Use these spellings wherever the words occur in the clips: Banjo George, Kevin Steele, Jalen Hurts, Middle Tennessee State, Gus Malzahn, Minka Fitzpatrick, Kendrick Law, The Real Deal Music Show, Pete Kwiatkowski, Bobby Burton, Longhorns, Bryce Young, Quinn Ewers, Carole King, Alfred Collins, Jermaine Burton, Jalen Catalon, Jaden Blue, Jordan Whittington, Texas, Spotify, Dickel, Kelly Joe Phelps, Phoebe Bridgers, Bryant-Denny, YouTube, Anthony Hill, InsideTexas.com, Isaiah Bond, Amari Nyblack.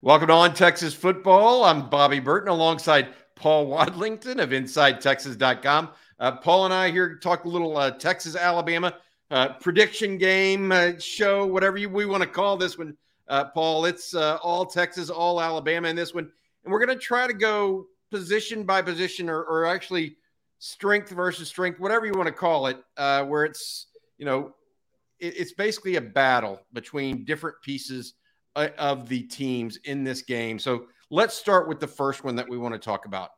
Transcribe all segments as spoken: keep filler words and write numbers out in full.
Welcome to On Texas Football. I'm Bobby Burton alongside Paul Wadlington of Inside Texas dot com. Uh, Paul and I here talk a little uh, Texas-Alabama uh, prediction game uh, show, whatever you, we want to call this one, uh, Paul. It's uh, all Texas, all Alabama in this one. And we're going to try to go position by position or, or actually strength versus strength, whatever you want to call it, uh, where it's, you know, it, it's basically a battle between different pieces of the teams in this game. So let's start with the first one that we want to talk about.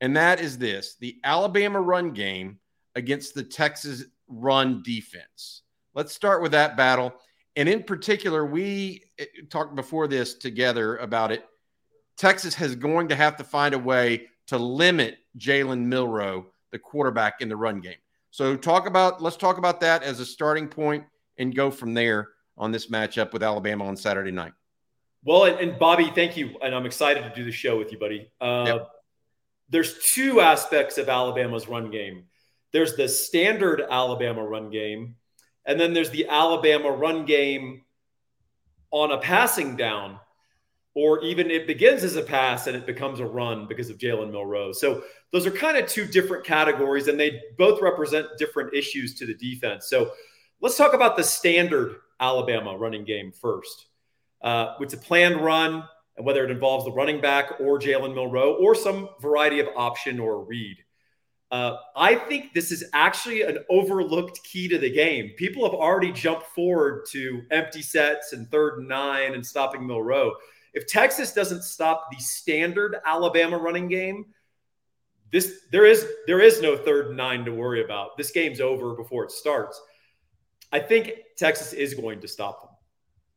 And that is this, the Alabama run game against the Texas run defense. Let's start with that battle. And in particular, we talked before this together about it. Texas is going to have to find a way to limit Jalen Milroe, the quarterback, in the run game. So talk about, let's talk about that as a starting point and go from there on this matchup with Alabama on Saturday night. Well, and, and Bobby, thank you. And I'm excited to do the show with you, buddy. Uh, yep. There's two aspects of Alabama's run game. There's the standard Alabama run game, and then there's the Alabama run game on a passing down, or even it begins as a pass and it becomes a run because of Jalen Milroe. So those are kind of two different categories, and they both represent different issues to the defense. So let's talk about the standard Alabama running game first. Uh, it's a planned run, and whether it involves the running back or Jalen Milroe or some variety of option or read. Uh, I think this is actually an overlooked key to the game. People have already jumped forward to empty sets and third and nine and stopping Milroe. If Texas doesn't stop the standard Alabama running game, this there is there is no third and nine to worry about. This game's over before it starts. I think Texas is going to stop them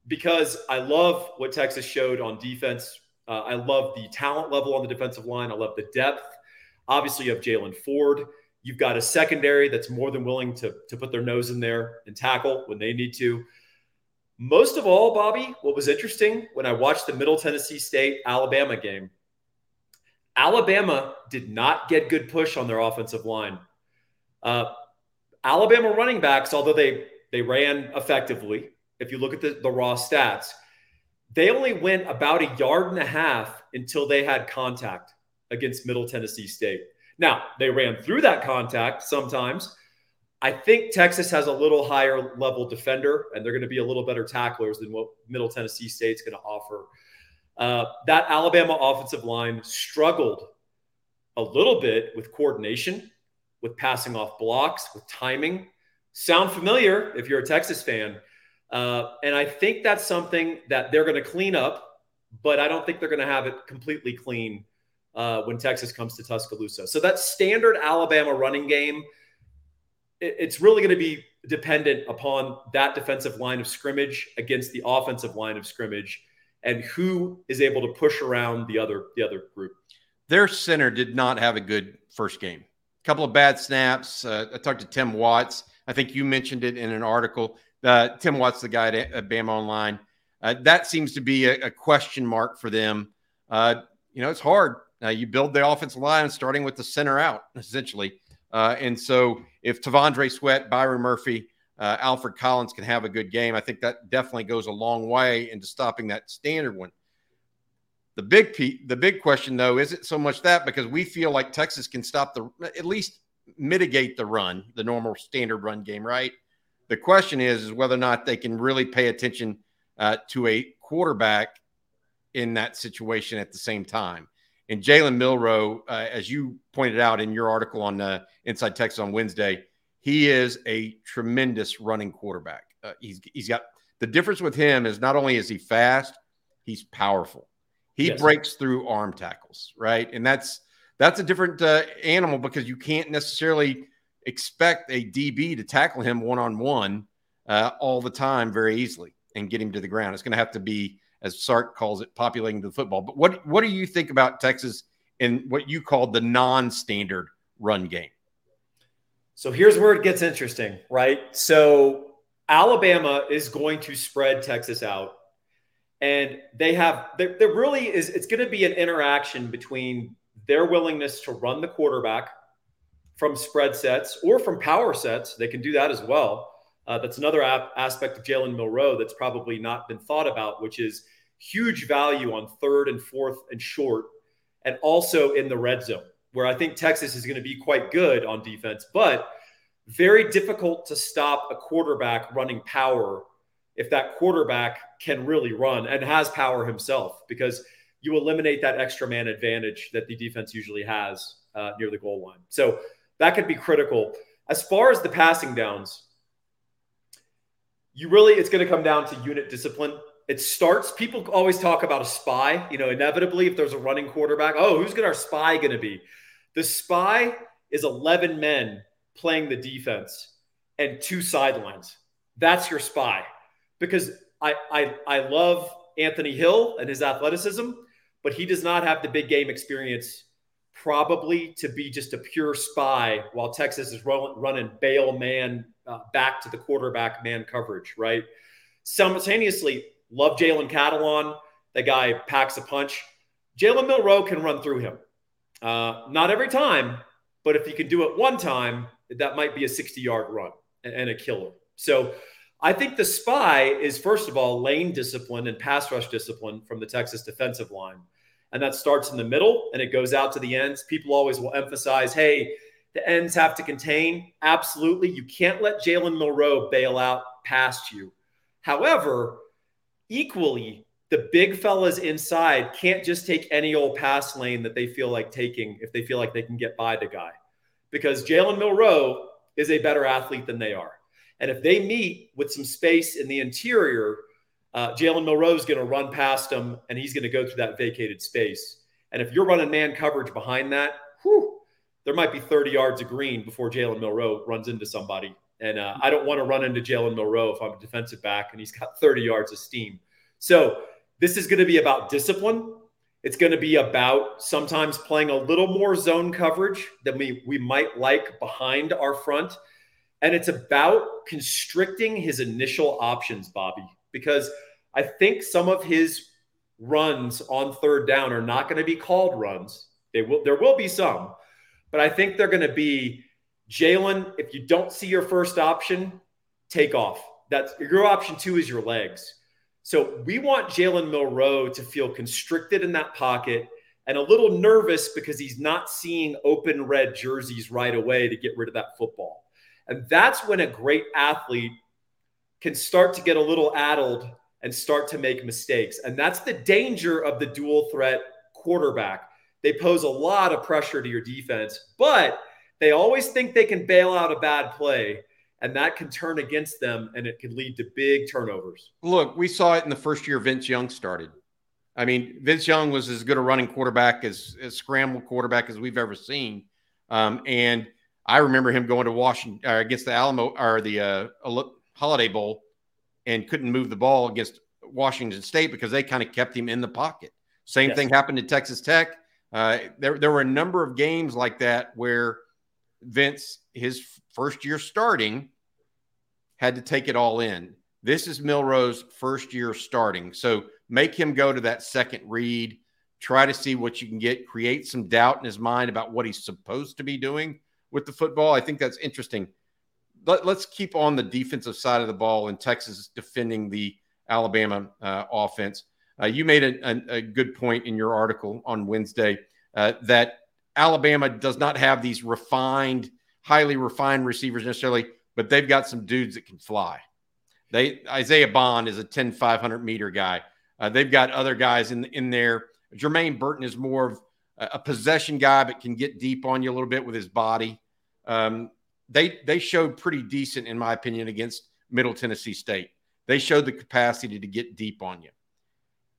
because I love what Texas showed on defense. Uh, I love the talent level on the defensive line. I love the depth. Obviously, you have Jaylen Ford. You've got a secondary that's more than willing to, to put their nose in there and tackle when they need to. Most of all, Bobby, what was interesting when I watched the Middle Tennessee State Alabama game, Alabama did not get good push on their offensive line. Uh, Alabama running backs, although they They ran effectively. If you look at the, the raw stats, they only went about a yard and a half until they had contact against Middle Tennessee State. Now, they ran through that contact sometimes. I think Texas has a little higher level defender, and they're going to be a little better tacklers than what Middle Tennessee State's going to offer. Uh, that Alabama offensive line struggled a little bit with coordination, with passing off blocks, with timing. Sound familiar if you're a Texas fan. Uh, and I think that's something that they're going to clean up, but I don't think they're going to have it completely clean uh, when Texas comes to Tuscaloosa. So that standard Alabama running game, it, it's really going to be dependent upon that defensive line of scrimmage against the offensive line of scrimmage and who is able to push around the other, the other group. Their center did not have a good first game. A couple of bad snaps. Uh, I talked to Tim Watts. I think you mentioned it in an article. Uh, Tim Watts, the guy at, at Bama Online. Uh, that seems to be a, a question mark for them. Uh, you know, it's hard. Uh, you build the offensive line starting with the center out, essentially. Uh, and so if Tavondre Sweat, Byron Murphy, uh, Alfred Collins can have a good game, I think that definitely goes a long way into stopping that standard one. The big pe- the big question, though, isn't so much that because we feel like Texas can stop the – at least – mitigate the run, the normal standard run game, right? The question is, is whether or not they can really pay attention uh, to a quarterback in that situation at the same time. And Jalen Milroe, uh, as you pointed out in your article on uh, Inside Texas on Wednesday, he is a tremendous running quarterback. Uh, he's he's got the difference with him is not only is he fast, he's powerful. He yes. breaks through arm tackles, right? And that's That's a different uh, animal because you can't necessarily expect a D B to tackle him one-on-one uh, all the time very easily and get him to the ground. It's going to have to be, as Sark calls it, populating the football. But what what do you think about Texas and what you called the non-standard run game? So here's where it gets interesting, right? So Alabama is going to spread Texas out. And they have – there really is – it's going to be an interaction between – their willingness to run the quarterback from spread sets or from power sets. They can do that as well. Uh, that's another ap- aspect of Jalen Milroe that's probably not been thought about, which is huge value on third and fourth and short, and also in the red zone, where I think Texas is going to be quite good on defense, but very difficult to stop a quarterback running power if that quarterback can really run and has power himself, because you eliminate that extra man advantage that the defense usually has uh, near the goal line. So that could be critical. As far as the passing downs, you really, it's going to come down to unit discipline. It starts, people always talk about a spy, you know, inevitably if there's a running quarterback, oh, who's going our spy going to be? The spy is eleven men playing the defense and two sidelines. That's your spy. Because I, I, I love Anthony Hill and his athleticism, but he does not have the big game experience probably to be just a pure spy while Texas is running, running bail man uh, back to the quarterback man coverage, right? Simultaneously, love Jalen Catalon. That guy packs a punch. Jalen Milroe can run through him. Uh, not every time, but if he can do it one time, that might be a sixty-yard run and a killer. So I think the spy is, first of all, lane discipline and pass rush discipline from the Texas defensive line. And that starts in the middle and it goes out to the ends. People always will emphasize, hey, the ends have to contain. Absolutely. You can't let Jalen Milroe bail out past you. However, equally, the big fellas inside can't just take any old pass lane that they feel like taking if they feel like they can get by the guy, because Jalen Milroe is a better athlete than they are. And if they meet with some space in the interior, uh, Jalen Milroe is going to run past him and he's going to go through that vacated space. And if you're running man coverage behind that, whew, there might be thirty yards of green before Jalen Milroe runs into somebody. And uh, I don't want to run into Jalen Milroe if I'm a defensive back and he's got thirty yards of steam. So this is going to be about discipline. It's going to be about sometimes playing a little more zone coverage than we, we might like behind our front. And it's about constricting his initial options, Bobby, because I think some of his runs on third down are not going to be called runs. They will, there will be some, but I think they're going to be, Jalen, if you don't see your first option, take off. That's your option two is your legs. So we want Jalen Milroe to feel constricted in that pocket and a little nervous because he's not seeing open red jerseys right away to get rid of that football. And that's when a great athlete can start to get a little addled and start to make mistakes. And that's the danger of the dual threat quarterback. They pose a lot of pressure to your defense, but they always think they can bail out a bad play, and that can turn against them, and it can lead to big turnovers. Look, we saw it in the first year Vince Young started. I mean, Vince Young was as good a running quarterback as a scramble quarterback as we've ever seen. Um, and I remember him going to Washington uh, against the Alamo or the uh, Holiday Bowl and couldn't move the ball against Washington State because they kind of kept him in the pocket. Same yes. thing happened to Texas Tech. Uh, there, there were a number of games like that where Vince, his first year starting, had to take it all in. This is Milroe's first year starting. So make him go to that second read, try to see what you can get, create some doubt in his mind about what he's supposed to be doing with the football. I think that's interesting. Let, let's keep on the defensive side of the ball and Texas defending the Alabama uh, offense. Uh, you made a, a, a good point in your article on Wednesday uh, that Alabama does not have these refined, highly refined receivers necessarily, but they've got some dudes that can fly. They Isaiah Bond is a ten, five hundred meter guy. Uh, they've got other guys in, in there. Jermaine Burton is more of a, a possession guy, but can get deep on you a little bit with his body. Um, they, they showed pretty decent, in my opinion, against Middle Tennessee State. They showed the capacity to get deep on you.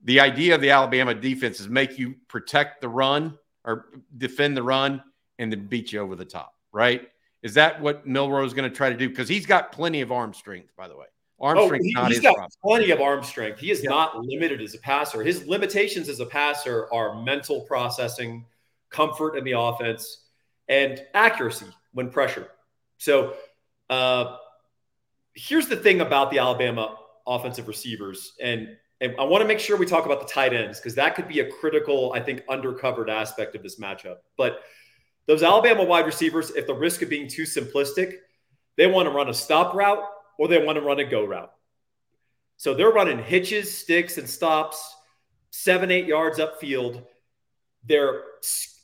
The idea of the Alabama defense is make you protect the run, or defend the run, and then beat you over the top, right? Is that what Milroe is going to try to do? Because he's got plenty of arm strength, by the way. Arm oh, strength he, not he's his got problem. Plenty of arm strength. He is yeah. not limited as a passer. His limitations as a passer are mental processing, comfort in the offense, and accuracy when pressured. So uh, here's the thing about the Alabama offensive receivers, and And I want to make sure we talk about the tight ends because that could be a critical, I think, undercovered aspect of this matchup. But those Alabama wide receivers, at the risk of being too simplistic, they want to run a stop route or they want to run a go route. So they're running hitches, sticks, and stops. seven, eight yards upfield. They're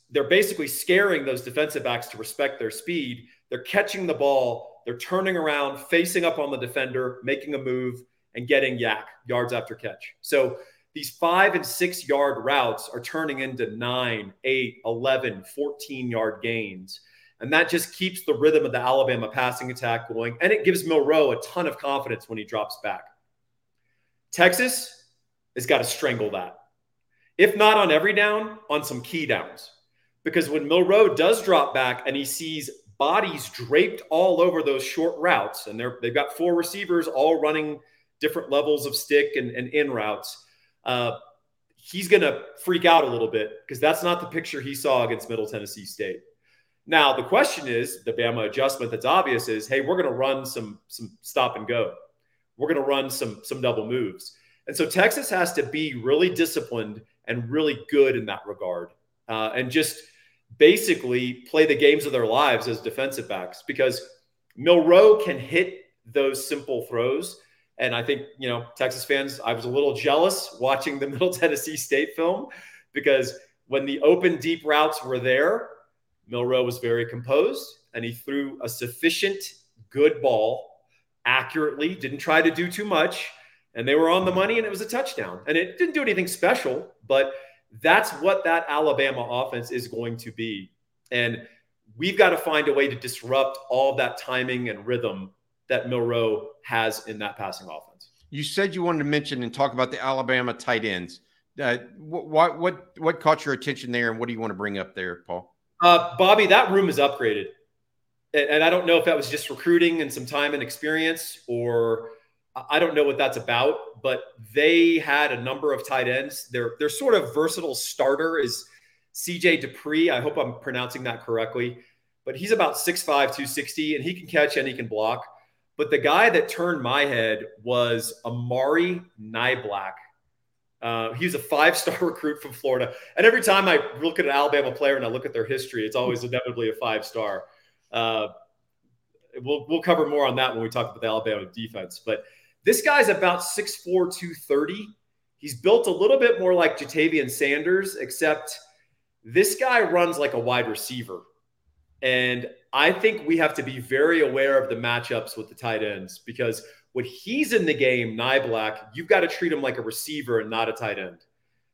they're basically scaring those defensive backs to respect their speed. They're catching the ball. They're turning around, facing up on the defender, making a move, and getting yak, yards after catch. So these five and six yard routes are turning into nine, eight, eleven, fourteen yard gains. And that just keeps the rhythm of the Alabama passing attack going. And it gives Milroe a ton of confidence when he drops back. Texas has got to strangle that. If not on every down, on some key downs. Because when Milroe does drop back and he sees bodies draped all over those short routes, and they're, they've got four receivers all running different levels of stick and, and in routes, uh, he's going to freak out a little bit because that's not the picture he saw against Middle Tennessee State. Now, the question is, the Bama adjustment that's obvious is, hey, we're going to run some some stop and go. We're going to run some some double moves. And so Texas has to be really disciplined and really good in that regard, uh, and just basically play the games of their lives as defensive backs, because Milroe can hit those simple throws. And I think, you know, Texas fans, I was a little jealous watching the Middle Tennessee State film, because when the open deep routes were there, Milroe was very composed and he threw a sufficient good ball accurately, didn't try to do too much, and they were on the money and it was a touchdown. And it didn't do anything special, but that's what that Alabama offense is going to be. And we've got to find a way to disrupt all that timing and rhythm that Milroe has in that passing offense. You said you wanted to mention and talk about the Alabama tight ends. Uh, what, what, what caught your attention there, and what do you want to bring up there, Paul? Uh, Bobby, that room is upgraded. And, and I don't know if that was just recruiting and some time and experience, or I don't know what that's about, but they had a number of tight ends. Their, their sort of versatile starter is C J Dupree. I hope I'm pronouncing that correctly, but he's about six five, two sixty, and he can catch and he can block. But the guy that turned my head was Amari Nyblack. Uh, he was a five-star recruit from Florida. And every time I look at an Alabama player and I look at their history, it's always inevitably a five-star. Uh, we'll we'll cover more on that when we talk about the Alabama defense. But this guy's about six four, two thirty. He's built a little bit more like Jatavian Sanders, except this guy runs like a wide receiver. And I think we have to be very aware of the matchups with the tight ends, because – when he's in the game, Nyblack, you've got to treat him like a receiver and not a tight end.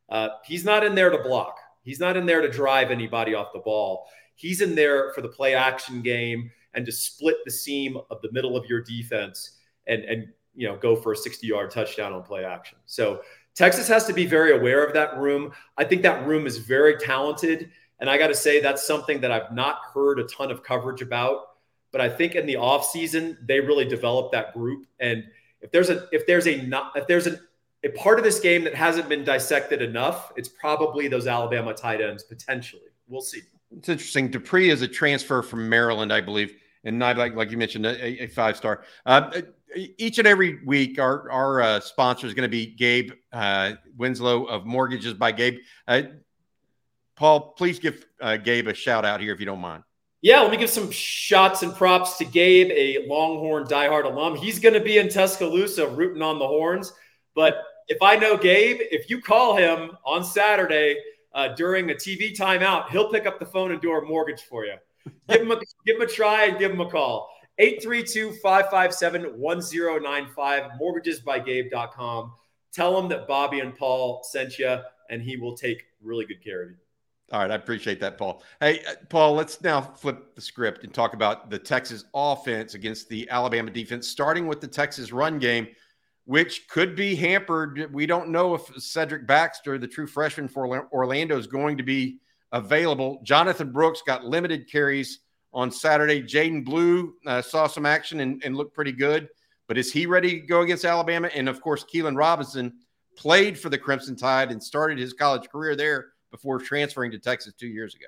Uh, he's not in there to block. He's not in there to drive anybody off the ball. He's in there for the play action game and to split the seam of the middle of your defense and, and you know, go for a sixty-yard touchdown on play action. So Texas has to be very aware of that room. I think that room is very talented, and I got to say that's something that I've not heard a ton of coverage about. But I think in the offseason, they really developed that group. And if there's a if there's a not, if there's a, a part of this game that hasn't been dissected enough, it's probably those Alabama tight ends potentially. We'll see. It's interesting. Dupree is a transfer from Maryland, I believe, and not like like you mentioned, a, a five star. Uh, each and every week, our our uh, sponsor is going to be Gabe uh, Winslow of Mortgages by Gabe. Uh, Paul, please give uh, Gabe a shout out here if you don't mind. Yeah, let me give some shots and props to Gabe, a Longhorn diehard alum. He's going to be in Tuscaloosa rooting on the Horns. But if I know Gabe, if you call him on Saturday uh, during a T V timeout, he'll pick up the phone and do our mortgage for you. Give him a, give him a try and give him a call. eight three two, five five seven, one zero nine five, mortgages by gabe dot com. Tell him that Bobby and Paul sent you, and he will take really good care of you. All right. I appreciate that, Paul. Hey, Paul, let's now flip the script and talk about the Texas offense against the Alabama defense, starting with the Texas run game, which could be hampered. We don't know if Cedric Baxter, the true freshman for Orlando, is going to be available. Jonathan Brooks got limited carries on Saturday. Jaden Blue uh, saw some action and, and looked pretty good, but is he ready to go against Alabama? And of course, Keelan Robinson played for the Crimson Tide and started his college career there before transferring to Texas two years ago.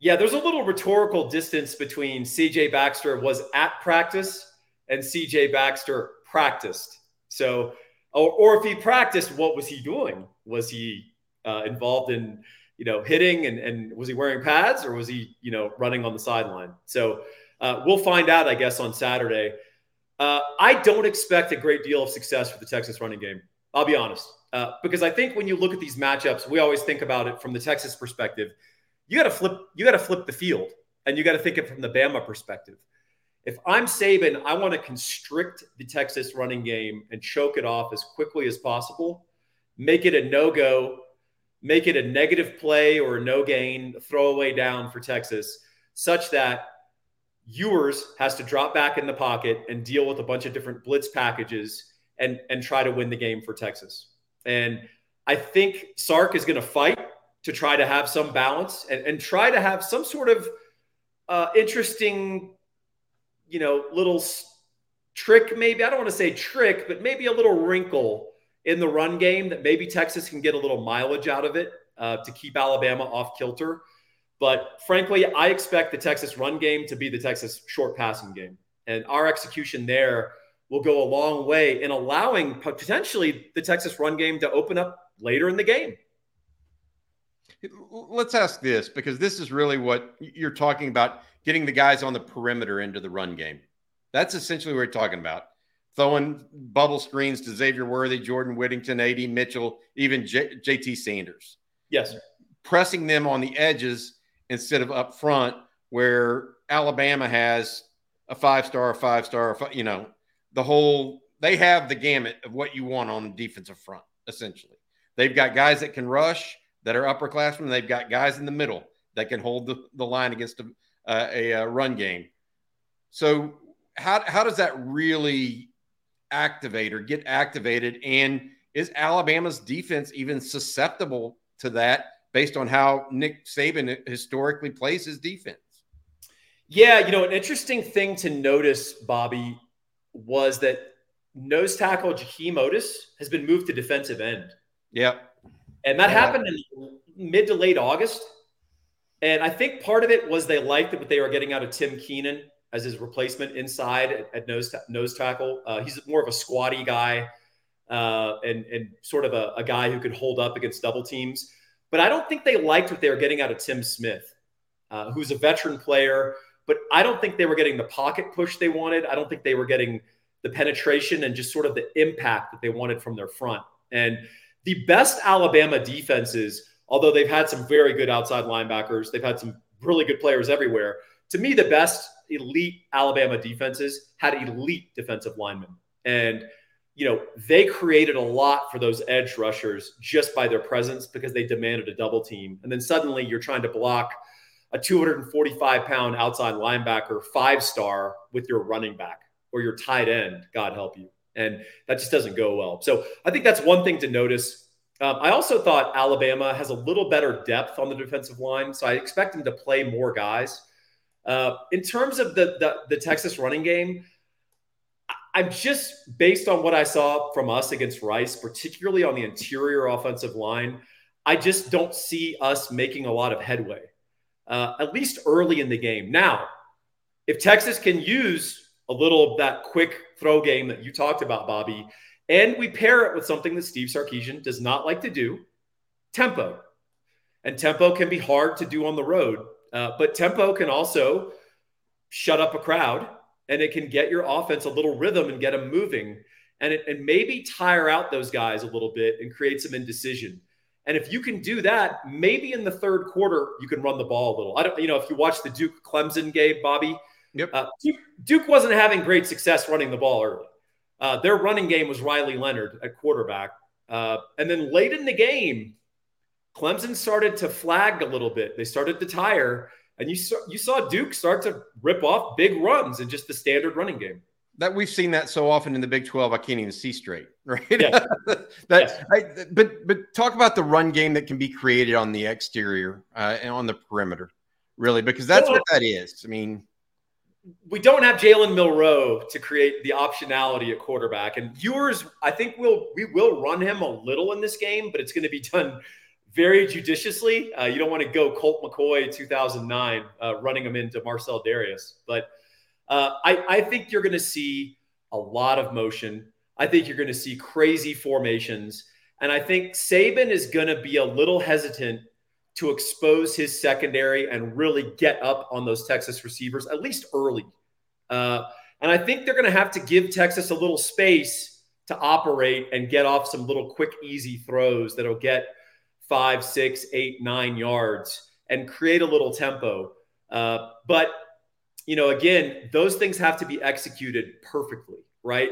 Yeah, there's a little rhetorical distance between C J Baxter was at practice and C J Baxter practiced. So, or, or if he practiced, what was he doing? Was he uh, involved in, you know, hitting and, and was he wearing pads, or was he, you know, running on the sideline? So uh, we'll find out, I guess, on Saturday. Uh, I don't expect a great deal of success for the Texas running game. I'll be honest, uh, because I think when you look at these matchups, we always think about it from the Texas perspective. You got to flip, you got to flip the field, and you got to think it from the Bama perspective. If I'm Saban, I want to constrict the Texas running game and choke it off as quickly as possible, make it a no-go, make it a negative play or a no-gain, throwaway down for Texas, such that Ewers has to drop back in the pocket and deal with a bunch of different blitz packages and, and try to win the game for Texas. And I think Sark is going to fight to try to have some balance and, and try to have some sort of uh, interesting – you know, little trick, maybe. I don't want to say trick, but maybe a little wrinkle in the run game that maybe Texas can get a little mileage out of it uh, to keep Alabama off kilter. But frankly, I expect the Texas run game to be the Texas short passing game. And our execution there will go a long way in allowing potentially the Texas run game to open up later in the game. Let's ask this, because this is really what you're talking about, getting the guys on the perimeter into the run game. That's essentially what you're talking about. Throwing bubble screens to Xavier Worthy, Jordan Whittington, A D. Mitchell, even J- JT Sanders. Yes, sir. Pressing them on the edges instead of up front, where Alabama has a five-star, a five-star, a five, you know, the whole – they have the gamut of what you want on the defensive front, essentially. They've got guys that can rush, that are upperclassmen. They've got guys in the middle that can hold the, the line against a, uh, a, a run game. So how how does that really activate or get activated? And is Alabama's defense even susceptible to that based on how Nick Saban historically plays his defense? Yeah, you know, an interesting thing to notice, Bobby, was that nose tackle Jakeem Otis has been moved to defensive end. Yeah. And that happened in mid to late August. And I think part of it was they liked what they were getting out of Tim Keenan as his replacement inside at, at nose, ta- nose tackle. Uh, he's more of a squatty guy uh, and, and sort of a, a guy who could hold up against double teams. But I don't think they liked what they were getting out of Tim Smith, uh, who's a veteran player. But I don't think they were getting the pocket push they wanted. I don't think they were getting the penetration and just sort of the impact that they wanted from their front. And the best Alabama defenses, although they've had some very good outside linebackers, they've had some really good players everywhere. To me, the best elite Alabama defenses had elite defensive linemen. And, you know, they created a lot for those edge rushers just by their presence because they demanded a double team. And then suddenly you're trying to block a two hundred forty-five pound outside linebacker, five-star with your running back or your tight end, God help you. And that just doesn't go well. So I think that's one thing to notice. Um, I also thought Alabama has a little better depth on the defensive line, so I expect them to play more guys. Uh, in terms of the, the the Texas running game, I'm just, based on what I saw from us against Rice, particularly on the interior offensive line, I just don't see us making a lot of headway, uh, at least early in the game. Now, if Texas can use a little of that quick throw game that you talked about, Bobby, and we pair it with something that Steve Sarkisian does not like to do, tempo. And tempo can be hard to do on the road, uh, but tempo can also shut up a crowd, and it can get your offense a little rhythm and get them moving, and it, and maybe tire out those guys a little bit and create some indecision. And if you can do that, maybe in the third quarter, you can run the ball a little. I don't, you know, if you watch the Duke Clemson game, Bobby, Yep. Uh, Duke, Duke wasn't having great success running the ball early. Uh, their running game was Riley Leonard at quarterback. Uh, and then late in the game, Clemson started to flag a little bit. They started to tire. And you saw, you saw Duke start to rip off big runs in just the standard running game. That we've seen that so often in the Big twelve, I can't even see straight, right? Yes. that, yes. I, but, but talk about the run game that can be created on the exterior uh, and on the perimeter, really, because that's well, what that is. I mean – we don't have Jalen Milroe to create the optionality at quarterback. And Ewers, I think we'll, we will run him a little in this game, but it's going to be done very judiciously. Uh, you don't want to go Colt McCoy two thousand nine uh, running him into Marcel Darius. But uh, I, I think you're going to see a lot of motion. I think you're going to see crazy formations. And I think Saban is going to be a little hesitant to expose his secondary and really get up on those Texas receivers, at least early. Uh, and I think they're going to have to give Texas a little space to operate and get off some little quick, easy throws that'll get five, six, eight, nine yards and create a little tempo. Uh, but, you know, again, those things have to be executed perfectly, right?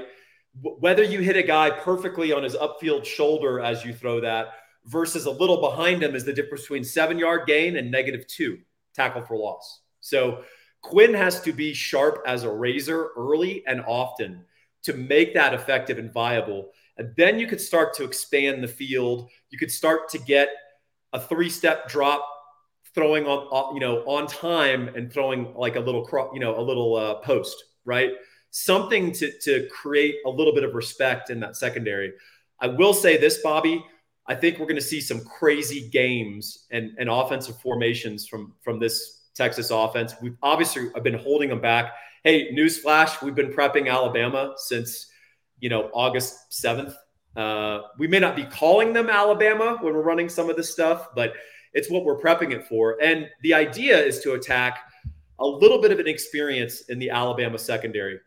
W- whether you hit a guy perfectly on his upfield shoulder as you throw that versus a little behind him is the difference between seven-yard gain and negative two tackle for loss. So Quinn has to be sharp as a razor early and often to make that effective and viable. And then you could start to expand the field. You could start to get a three-step drop, throwing on, you know, on time and throwing like a little, you know, a little uh, post, right? Something to to create a little bit of respect in that secondary. I will say this, Bobby, I think we're going to see some crazy games and, and offensive formations from, from this Texas offense. We've obviously I've been holding them back. Hey, newsflash, we've been prepping Alabama since, you know, August seventh. Uh, we may not be calling them Alabama when we're running some of this stuff, but it's what we're prepping it for. And the idea is to attack a little bit of an experience in the Alabama secondary.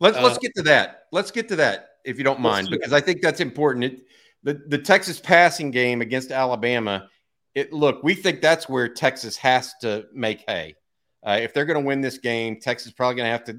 Let's, uh, let's get to that. Let's get to that, if you don't mind, because I think that's important. It, the, the Texas passing game against Alabama, it, look, we think that's where Texas has to make hay. Uh, if they're going to win this game, Texas is probably going to have to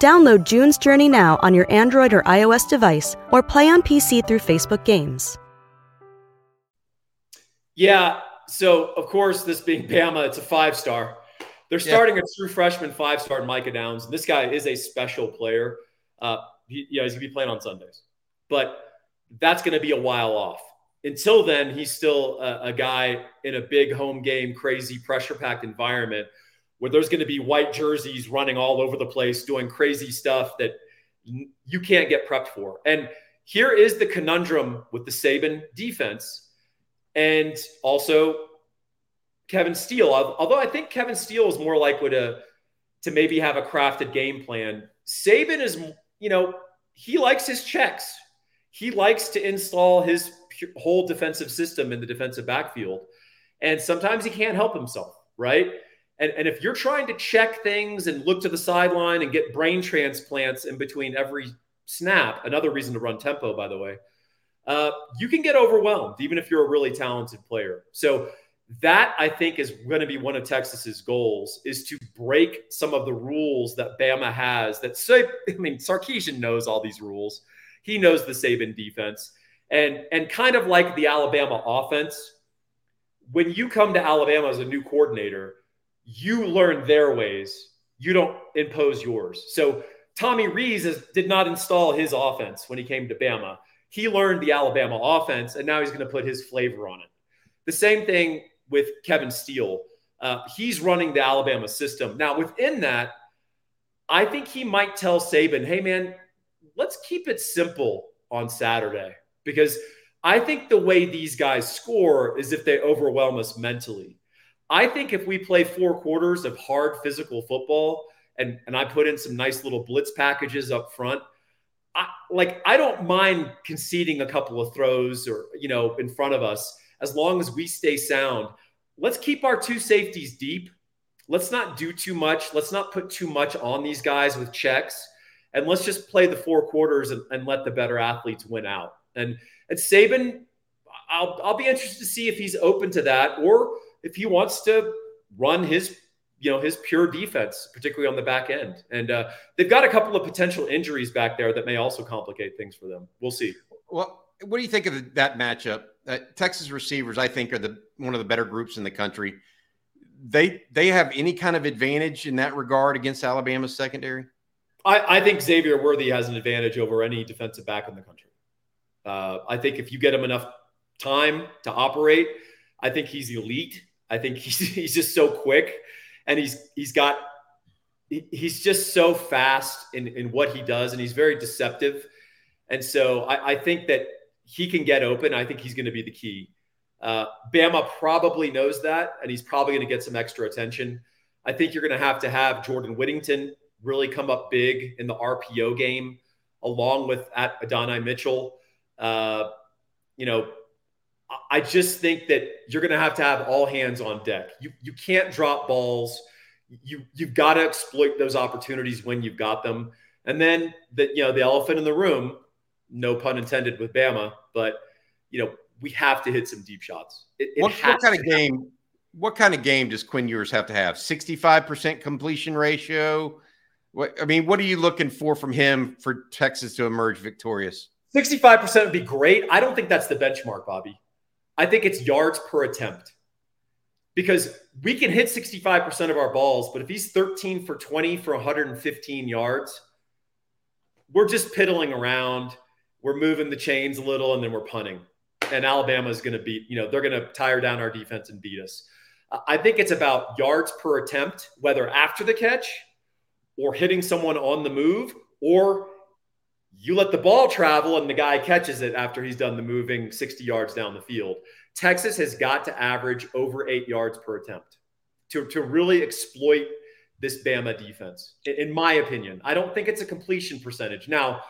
Download June's Journey now on your Android or iOS device, or play on P C through Facebook Games. Yeah, so, of course, this being Bama, it's a five-star. They're starting yeah. a true freshman five-star in Micah Downs. This guy is a special player. Uh, he, you know, he's going to be playing on Sundays. But that's going to be a while off. Until then, he's still a, a guy in a big home game, crazy, pressure-packed environment where there's going to be white jerseys running all over the place, doing crazy stuff that you can't get prepped for. And here is the conundrum with the Saban defense. And also Kevin Steele, although I think Kevin Steele is more likely to, to maybe have a crafted game plan. Saban is, you know, he likes his checks. He likes to install his whole defensive system in the defensive backfield. And sometimes he can't help himself, right? And, and if you're trying to check things and look to the sideline and get brain transplants in between every snap, another reason to run tempo, by the way, Uh, you can get overwhelmed, even if you're a really talented player. So that, I think, is going to be one of Texas's goals, is to break some of the rules that Bama has. That Sa- I mean, Sarkisian knows all these rules. He knows the Saban defense. And, and kind of like the Alabama offense, when you come to Alabama as a new coordinator, you learn their ways. You don't impose yours. So Tommy Rees is, did not install his offense when he came to Bama. He learned the Alabama offense, and now he's going to put his flavor on it. The same thing with Kevin Steele. Uh, he's running the Alabama system. Now, within that, I think he might tell Saban, hey, man, let's keep it simple on Saturday, because I think the way these guys score is if they overwhelm us mentally. I think if we play four quarters of hard physical football and, and I put in some nice little blitz packages up front, I, like, I don't mind conceding a couple of throws or, you know, in front of us, as long as we stay sound. Let's keep our two safeties deep. Let's not do too much. Let's not put too much on these guys with checks. And let's just play the four quarters and, and let the better athletes win out. And, and Saban, I'll, I'll be interested to see if he's open to that or if he wants to run his you know, his pure defense, particularly on the back end. And uh, they've got a couple of potential injuries back there that may also complicate things for them. We'll see. Well, what do you think of the, that matchup? Uh, Texas receivers, I think, are the one of the better groups in the country. They they have any kind of advantage in that regard against Alabama's secondary? I, I think Xavier Worthy has an advantage over any defensive back in the country. Uh, I think if you get him enough time to operate, I think he's elite. I think he's he's just so quick, and he's he's got he, he's just so fast in, in what he does, and he's very deceptive. And so I, I think that he can get open. I think he's going to be the key. Uh, Bama probably knows that, and he's probably going to get some extra attention. I think you're going to have to have Jordan Whittington really come up big in the R P O game, along with at Adonai Mitchell. Uh, you know, I just think that you're going to have to have all hands on deck. You you can't drop balls. You you've got to exploit those opportunities when you've got them. And then the you know the elephant in the room, no pun intended with Bama, but you know. We have to hit some deep shots. It, it what, what kind of happen. game? What kind of game does Quinn Ewers have to have? sixty-five percent completion ratio. What, I mean, what are you looking for from him for Texas to emerge victorious? sixty-five percent would be great. I don't think that's the benchmark, Bobby. I think it's yards per attempt, because we can hit sixty-five percent of our balls, but if he's thirteen for twenty for one hundred fifteen yards, we're just piddling around. We're moving the chains a little, and then we're punting. And Alabama is going to beat, you know, they're going to tire down our defense and beat us. I think it's about yards per attempt, whether after the catch or hitting someone on the move, or you let the ball travel and the guy catches it after he's done the moving sixty yards down the field. Texas has got to average over eight yards per attempt to, to really exploit this Bama defense, in my opinion. I don't think it's a completion percentage. Now,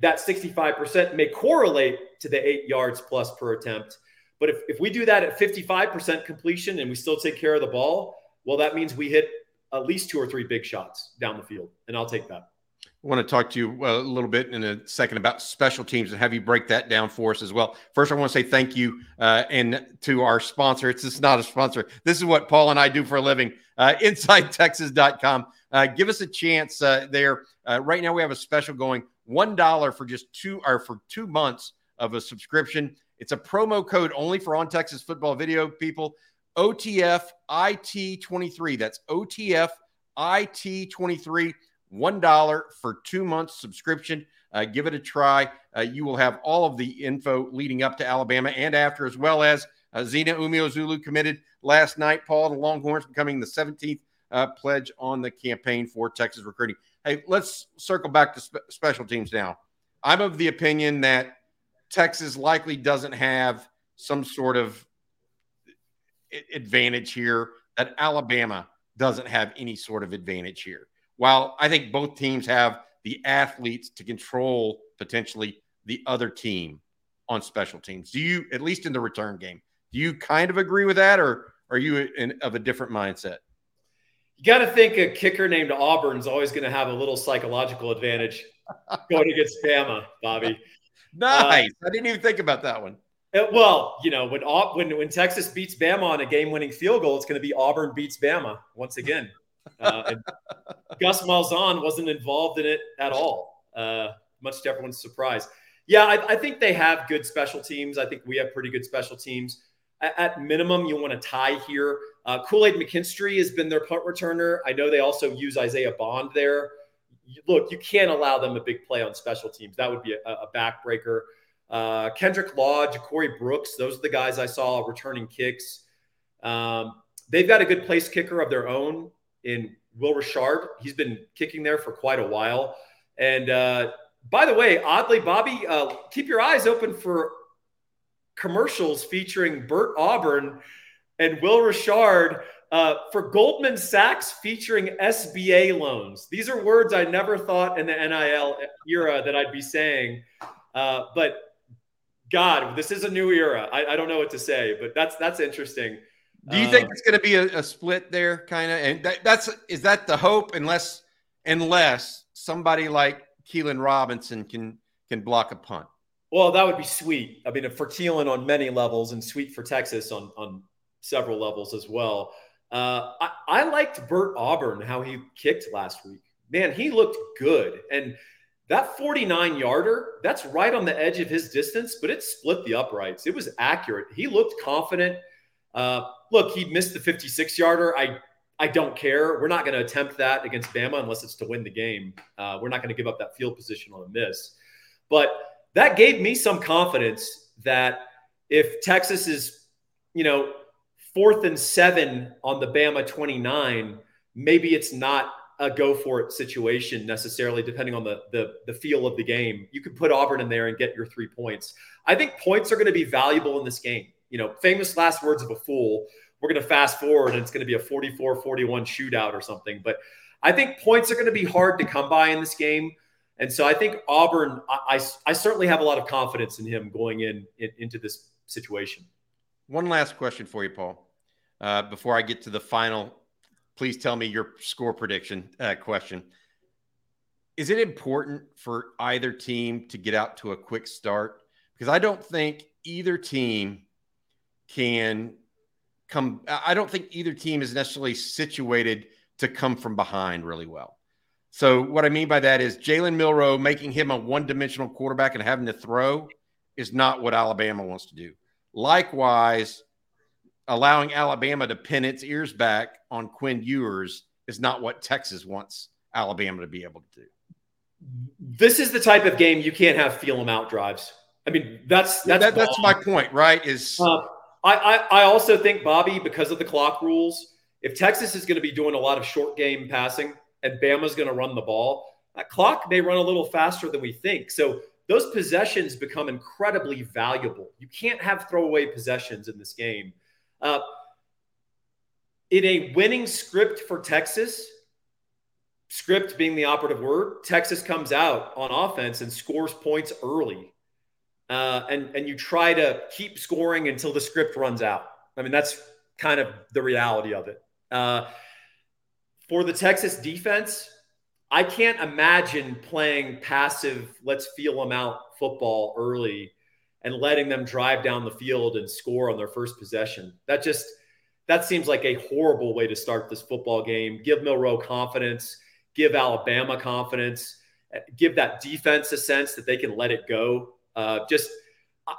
that sixty-five percent may correlate to the eight yards plus per attempt. But if, if we do that at fifty-five percent completion and we still take care of the ball, well, that means we hit at least two or three big shots down the field. And I'll take that. I want to talk to you a little bit in a second about special teams and have you break that down for us as well. First, I want to say thank you uh, and to our sponsor. It's just not a sponsor. This is what Paul and I do for a living. Uh, Inside Texas dot com. Uh, give us a chance uh, there. Uh, right now we have a special going. one dollar for just two or for two months of a subscription. It's a promo code only for On Texas Football Video people. O T F I T twenty-three. That's O T F I T twenty-three. one dollar for two months subscription. Uh, give it a try. Uh, you will have all of the info leading up to Alabama and after, as well as uh, Zena Umeozulu committed last night. Paul, the Longhorns becoming the seventeenth uh, pledge on the campaign for Texas recruiting. Hey, let's circle back to spe- special teams now. I'm of the opinion that Texas likely doesn't have some sort of advantage here, that Alabama doesn't have any sort of advantage here. While I think both teams have the athletes to control potentially the other team on special teams. Do you, at least in the return game, do you kind of agree with that, or are you in, of a different mindset? You got to think a kicker named Auburn is always going to have a little psychological advantage going against Bama, Bobby. Nice. Uh, I didn't even think about that one. It, well, you know, when, when when Texas beats Bama on a game-winning field goal, it's going to be Auburn beats Bama once again. Uh, and Gus Malzahn wasn't involved in it at all, uh, much to everyone's surprise. Yeah, I, I think they have good special teams. I think we have pretty good special teams. At, at minimum, you want to tie here. Uh, Kool-Aid McKinstry has been their punt returner. I know they also use Isaiah Bond there. You, look, you can't allow them a big play on special teams. That would be a, a backbreaker. Uh, Kendrick Law, Ja'Cory Brooks, those are the guys I saw returning kicks. Um, they've got a good place kicker of their own in Will Reichard. He's been kicking there for quite a while. And uh, by the way, oddly, Bobby, uh, keep your eyes open for commercials featuring Burt Auburn and Will Reichard uh, for Goldman Sachs featuring S B A loans. These are words I never thought in the N I L era that I'd be saying. Uh, but God, this is a new era. I, I don't know what to say, but that's that's interesting. Do you um, think it's going to be a, a split there, kind of? And that, that's is that the hope? Unless unless somebody like Keelan Robinson can can block a punt. Well, that would be sweet. I mean, for Keelan on many levels, and sweet for Texas on on. several levels as well. Uh, I, I liked Burt Auburn, how he kicked last week. Man, he looked good. And That forty-nine yarder, that's right on the edge of his distance, but it split the uprights. It was accurate. He looked confident. Uh, look, he missed the fifty-six yarder. I I don't care. We're not going to attempt that against Bama unless it's to win the game. Uh, we're not going to give up that field position on a miss. But that gave me some confidence that if Texas is, you know, fourth and seven on the Bama twenty-nine, maybe it's not a go for it situation necessarily, depending on the, the, the feel of the game. You could put Auburn in there and get your three points. I think points are going to be valuable in this game. You know, famous last words of a fool. We're going to fast forward and it's going to be a forty-four forty-one shootout or something. But I think points are going to be hard to come by in this game. And so I think Auburn, I, I, I certainly have a lot of confidence in him going in, in into this situation. One last question for you, Paul, uh, before I get to the final please tell me your score prediction uh, question. Is it important for either team to get out to a quick start? Because I don't think either team can come. I don't think either team is necessarily situated to come from behind really well. So what I mean by that is Jalen Milroe, making him a one-dimensional quarterback and having to throw is not what Alabama wants to do. Likewise, allowing Alabama to pin its ears back on Quinn Ewers is not what Texas wants Alabama to be able to do. This is the type of game you can't have feel them out drives. I mean, that's that's that, that's my point, right? Is uh, I, I I also think, Bobby, because of the clock rules, if Texas is going to be doing a lot of short game passing and Bama's going to run the ball, that clock may run a little faster than we think. So those possessions become incredibly valuable. You can't have throwaway possessions in this game. Uh, in a winning script for Texas, script being the operative word, Texas comes out on offense and scores points early. Uh, and, and you try to keep scoring until the script runs out. I mean, that's kind of the reality of it. Uh, for the Texas defense, I can't imagine playing passive, let's feel them out football early and letting them drive down the field and score on their first possession. That just, that seems like a horrible way to start this football game. Give Milroe confidence, give Alabama confidence, give that defense a sense that they can let it go. Uh, just,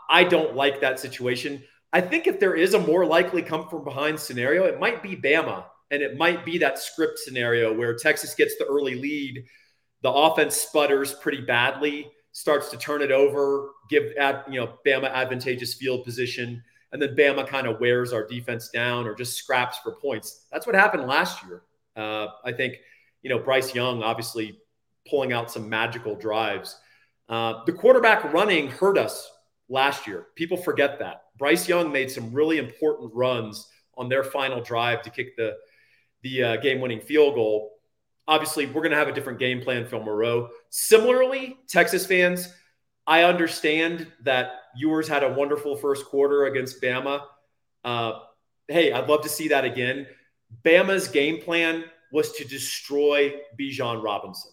I don't like that situation. I think if there is a more likely come from behind scenario, it might be Bama, and it might be that script scenario where Texas gets the early lead, the offense sputters pretty badly, starts to turn it over, give you know Bama advantageous field position, and then Bama kind of wears our defense down or just scraps for points. That's what happened last year. Uh, I think you know Bryce Young obviously pulling out some magical drives. Uh, the quarterback running hurt us last year. People forget that. Bryce Young made some really important runs on their final drive to kick the, the uh, game-winning field goal. Obviously, we're going to have a different game plan from Moreau. Similarly, Texas fans, I understand that Ewers had a wonderful first quarter against Bama. Uh, hey, I'd love to see that again. Bama's game plan was to destroy Bijan Robinson.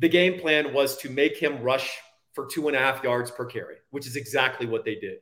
The game plan was to make him rush for two and a half yards per carry, which is exactly what they did.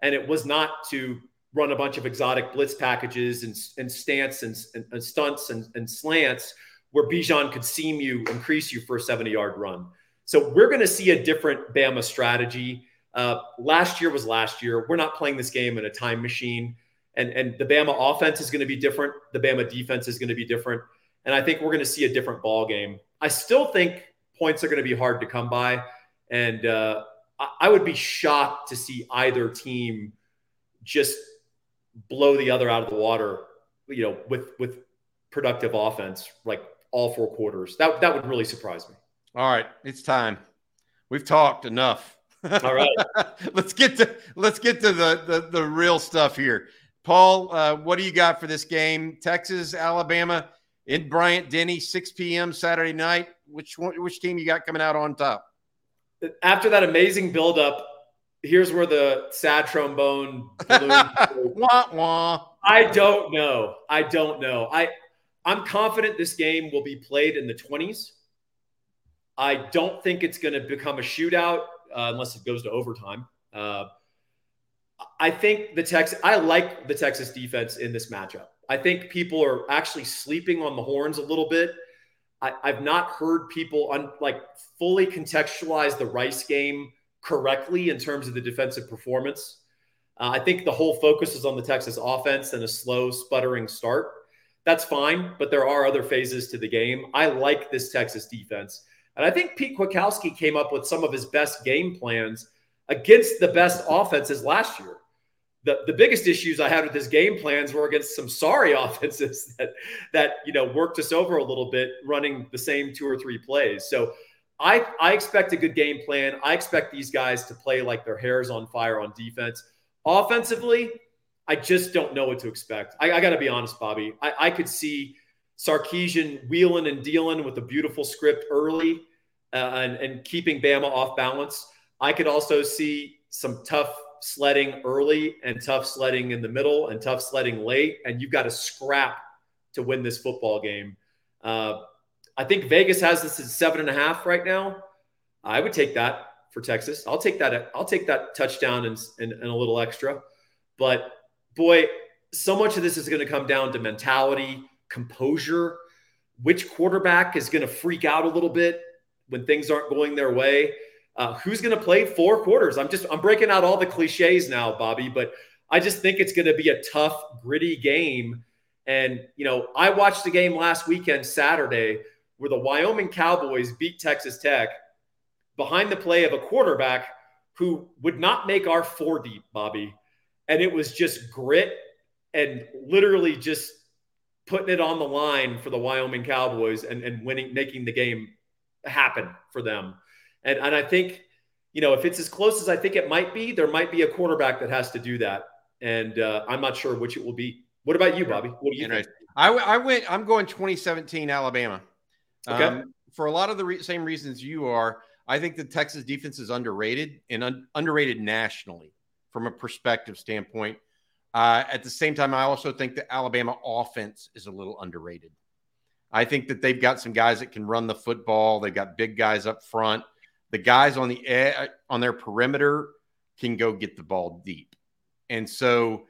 And it was not to run a bunch of exotic blitz packages and, and stance and, and, and stunts and, and slants, where Bijan could seam you and crease you for a seventy-yard run. So we're going to see a different Bama strategy. Uh, last year was last year. We're not playing this game in a time machine. And, and the Bama offense is going to be different. The Bama defense is going to be different. And I think we're going to see a different ball game. I still think points are going to be hard to come by. And uh, I, I would be shocked to see either team just blow the other out of the water, you know, with with productive offense, like, all four quarters. That that would really surprise me. All right, it's time. We've talked enough. All right, let's get to let's get to the the, the real stuff here, Paul. Uh, what do you got for this game? Texas, Alabama in Bryant-Denny, six p.m. Saturday night. Which one, which team you got coming out on top? After that amazing buildup, here's where the sad trombone balloon. Wah, wah. I don't know. I don't know. I. I'm confident this game will be played in the twenties. I don't think it's going to become a shootout uh, unless it goes to overtime. Uh, I think the Texas, I like the Texas defense in this matchup. I think people are actually sleeping on the horns a little bit. I, I've not heard people un, like fully contextualize the Rice game correctly in terms of the defensive performance. Uh, I think the whole focus is on the Texas offense and a slow, sputtering start. That's fine, but there are other phases to the game. I like this Texas defense. And I think Pete Kwiatkowski came up with some of his best game plans against the best offenses last year. The, the biggest issues I had with his game plans were against some sorry offenses that, that, you know, worked us over a little bit running the same two or three plays. So I, I expect a good game plan. I expect these guys to play like their hair's on fire on defense. Offensively, I just don't know what to expect. I, I got to be honest, Bobby. I, I could see Sarkisian wheeling and dealing with a beautiful script early uh, and, and keeping Bama off balance. I could also see some tough sledding early and tough sledding in the middle and tough sledding late. And you've got to scrap to win this football game. Uh, I think Vegas has this at seven and a half right now. I would take that for Texas. I'll take that. I'll take that touchdown and, and, and a little extra, but boy, so much of this is going to come down to mentality, composure, which quarterback is going to freak out a little bit when things aren't going their way. Uh, who's going to play four quarters? I'm just, I'm breaking out all the cliches now, Bobby, but I just think it's going to be a tough, gritty game. And, you know, I watched the game last weekend, Saturday, where the Wyoming Cowboys beat Texas Tech behind the play of a quarterback who would not make our four deep, Bobby. And it was just grit and literally just putting it on the line for the Wyoming Cowboys and, and winning, making the game happen for them. And and I think, you know, if it's as close as I think it might be, there might be a quarterback that has to do that. And uh, I'm not sure which it will be. What about you, Bobby? What do you think? I, I went, I'm going twenty seventeen Alabama. Okay. Um, for a lot of the re- same reasons you are, I think the Texas defense is underrated and un- underrated nationally from a perspective standpoint. Uh, at the same time, I also think the Alabama offense is a little underrated. I think that they've got some guys that can run the football. They've got big guys up front. The guys on the eh, on their perimeter can go get the ball deep. And so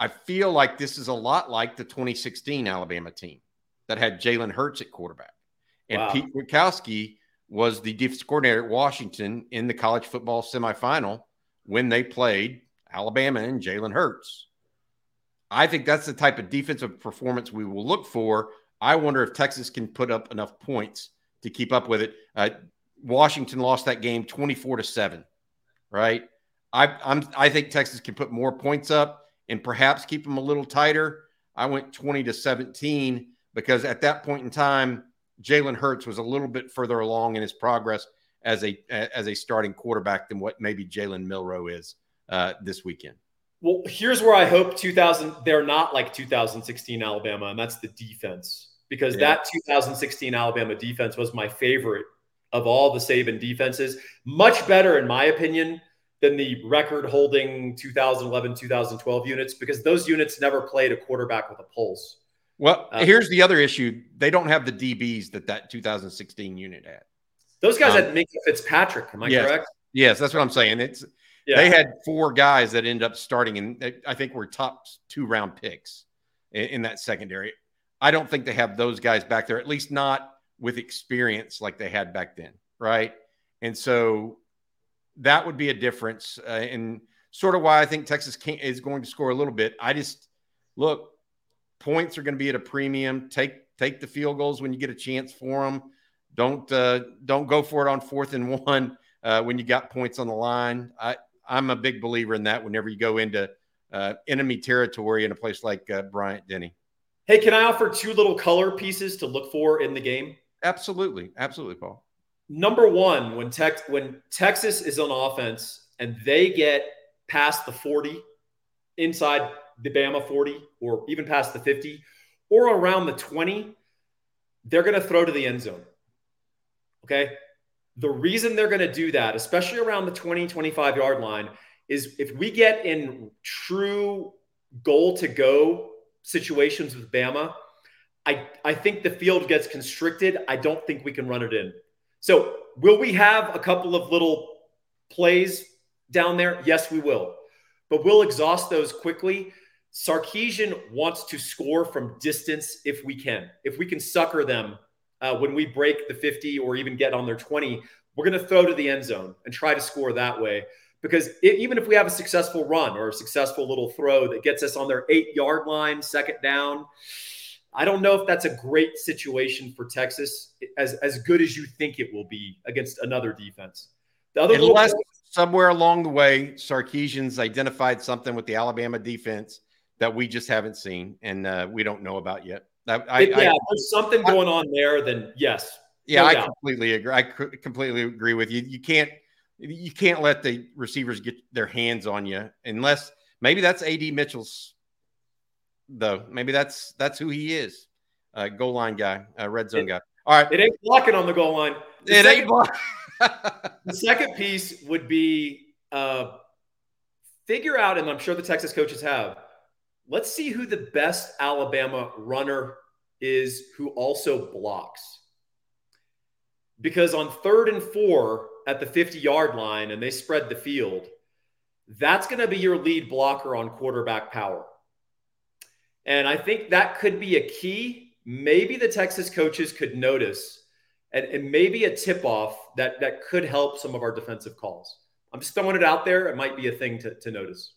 I feel like this is a lot like the twenty sixteen Alabama team that had Jalen Hurts at quarterback. And wow. Pete Kwiatkowski was the defensive coordinator at Washington in the college football semifinal when they played Alabama and Jalen Hurts. I think that's the type of defensive performance we will look for. I wonder if Texas can put up enough points to keep up with it. Uh, Washington lost that game twenty-four to seven, right? I I'm, I think Texas can put more points up and perhaps keep them a little tighter. I went twenty to seventeen because at that point in time, Jalen Hurts was a little bit further along in his progress as a as a starting quarterback than what maybe Jalen Milroe is uh, this weekend. Well, here's where I hope two thousand they're not like two thousand sixteen Alabama, and that's the defense, because yeah. that two thousand sixteen Alabama defense was my favorite of all the Saban defenses, much better, in my opinion, than the record-holding two thousand eleven, two thousand twelve units, because those units never played a quarterback with a pulse. Well, uh, here's the other issue. They don't have the D Bs that that two thousand sixteen unit had. Those guys um, had Minka Fitzpatrick, am I yes, correct? Yes, that's what I'm saying. It's yeah. They had four guys that ended up starting, and I think were top two-round picks in, in that secondary. I don't think they have those guys back there, at least not with experience like they had back then, right? And so that would be a difference, uh, and sort of why I think Texas can, is going to score a little bit. I just look, points are going to be at a premium. Take take the field goals when you get a chance for them. Don't uh, don't go for it on fourth and one uh, when you got points on the line. I I'm a big believer in that. Whenever you go into uh, enemy territory in a place like uh, Bryant-Denny. Hey, can I offer two little color pieces to look for in the game? Absolutely. Absolutely, Paul. Number one, when Tex when Texas is on offense and they get past the forty, inside the Bama forty, or even past the fifty, or around the twenty, they're going to throw to the end zone. Okay? The reason they're going to do that, especially around the twenty, twenty-five-yard line, is if we get in true goal-to-go situations with Bama, I, I think the field gets constricted. I don't think we can run it in. So will we have a couple of little plays down there? Yes, we will. But we'll exhaust those quickly. Sarkisian wants to score from distance if we can. If we can sucker them uh, when we break the fifty or even get on their twenty, we're going to throw to the end zone and try to score that way. Because it, even if we have a successful run or a successful little throw that gets us on their eight-yard line, second down, I don't know if that's a great situation for Texas, as, as good as you think it will be against another defense. The other Unless little- somewhere along the way, Sarkisian's identified something with the Alabama defense that we just haven't seen and uh, we don't know about yet. I, I, yeah, I, there's something I, going on there, then yes. Yeah, no I doubt. completely agree. I completely agree with you. You can't. You can't let the receivers get their hands on you unless maybe that's A D. Mitchell's, though. Maybe that's that's who he is, uh, goal line guy, uh, red zone it, guy. All right. It ain't blocking on the goal line. The it second, ain't blocking. The second piece would be uh, figure out, and I'm sure the Texas coaches have, let's see who the best Alabama runner is who also blocks. Because on third and four at the fifty-yard line and they spread the field, that's going to be your lead blocker on quarterback power. And I think that could be a key. Maybe the Texas coaches could notice and, and maybe a tip-off that, that could help some of our defensive calls. I'm just throwing it out there. It might be a thing to, to notice.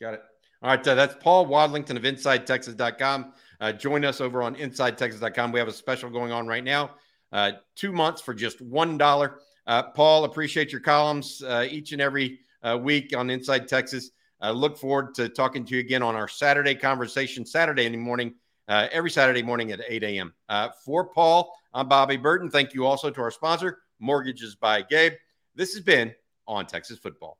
Got it. All right. Uh, that's Paul Wadlington of Inside Texas dot com. Uh, join us over on Inside Texas dot com. We have a special going on right now. Uh, two months for just one dollar. Uh, Paul, appreciate your columns uh, each and every uh, week on Inside Texas. I look forward to talking to you again on our Saturday conversation, Saturday morning, uh, every Saturday morning at eight a.m. Uh, for Paul, I'm Bobby Burton. Thank you also to our sponsor, Mortgages by Gabe. This has been On Texas Football.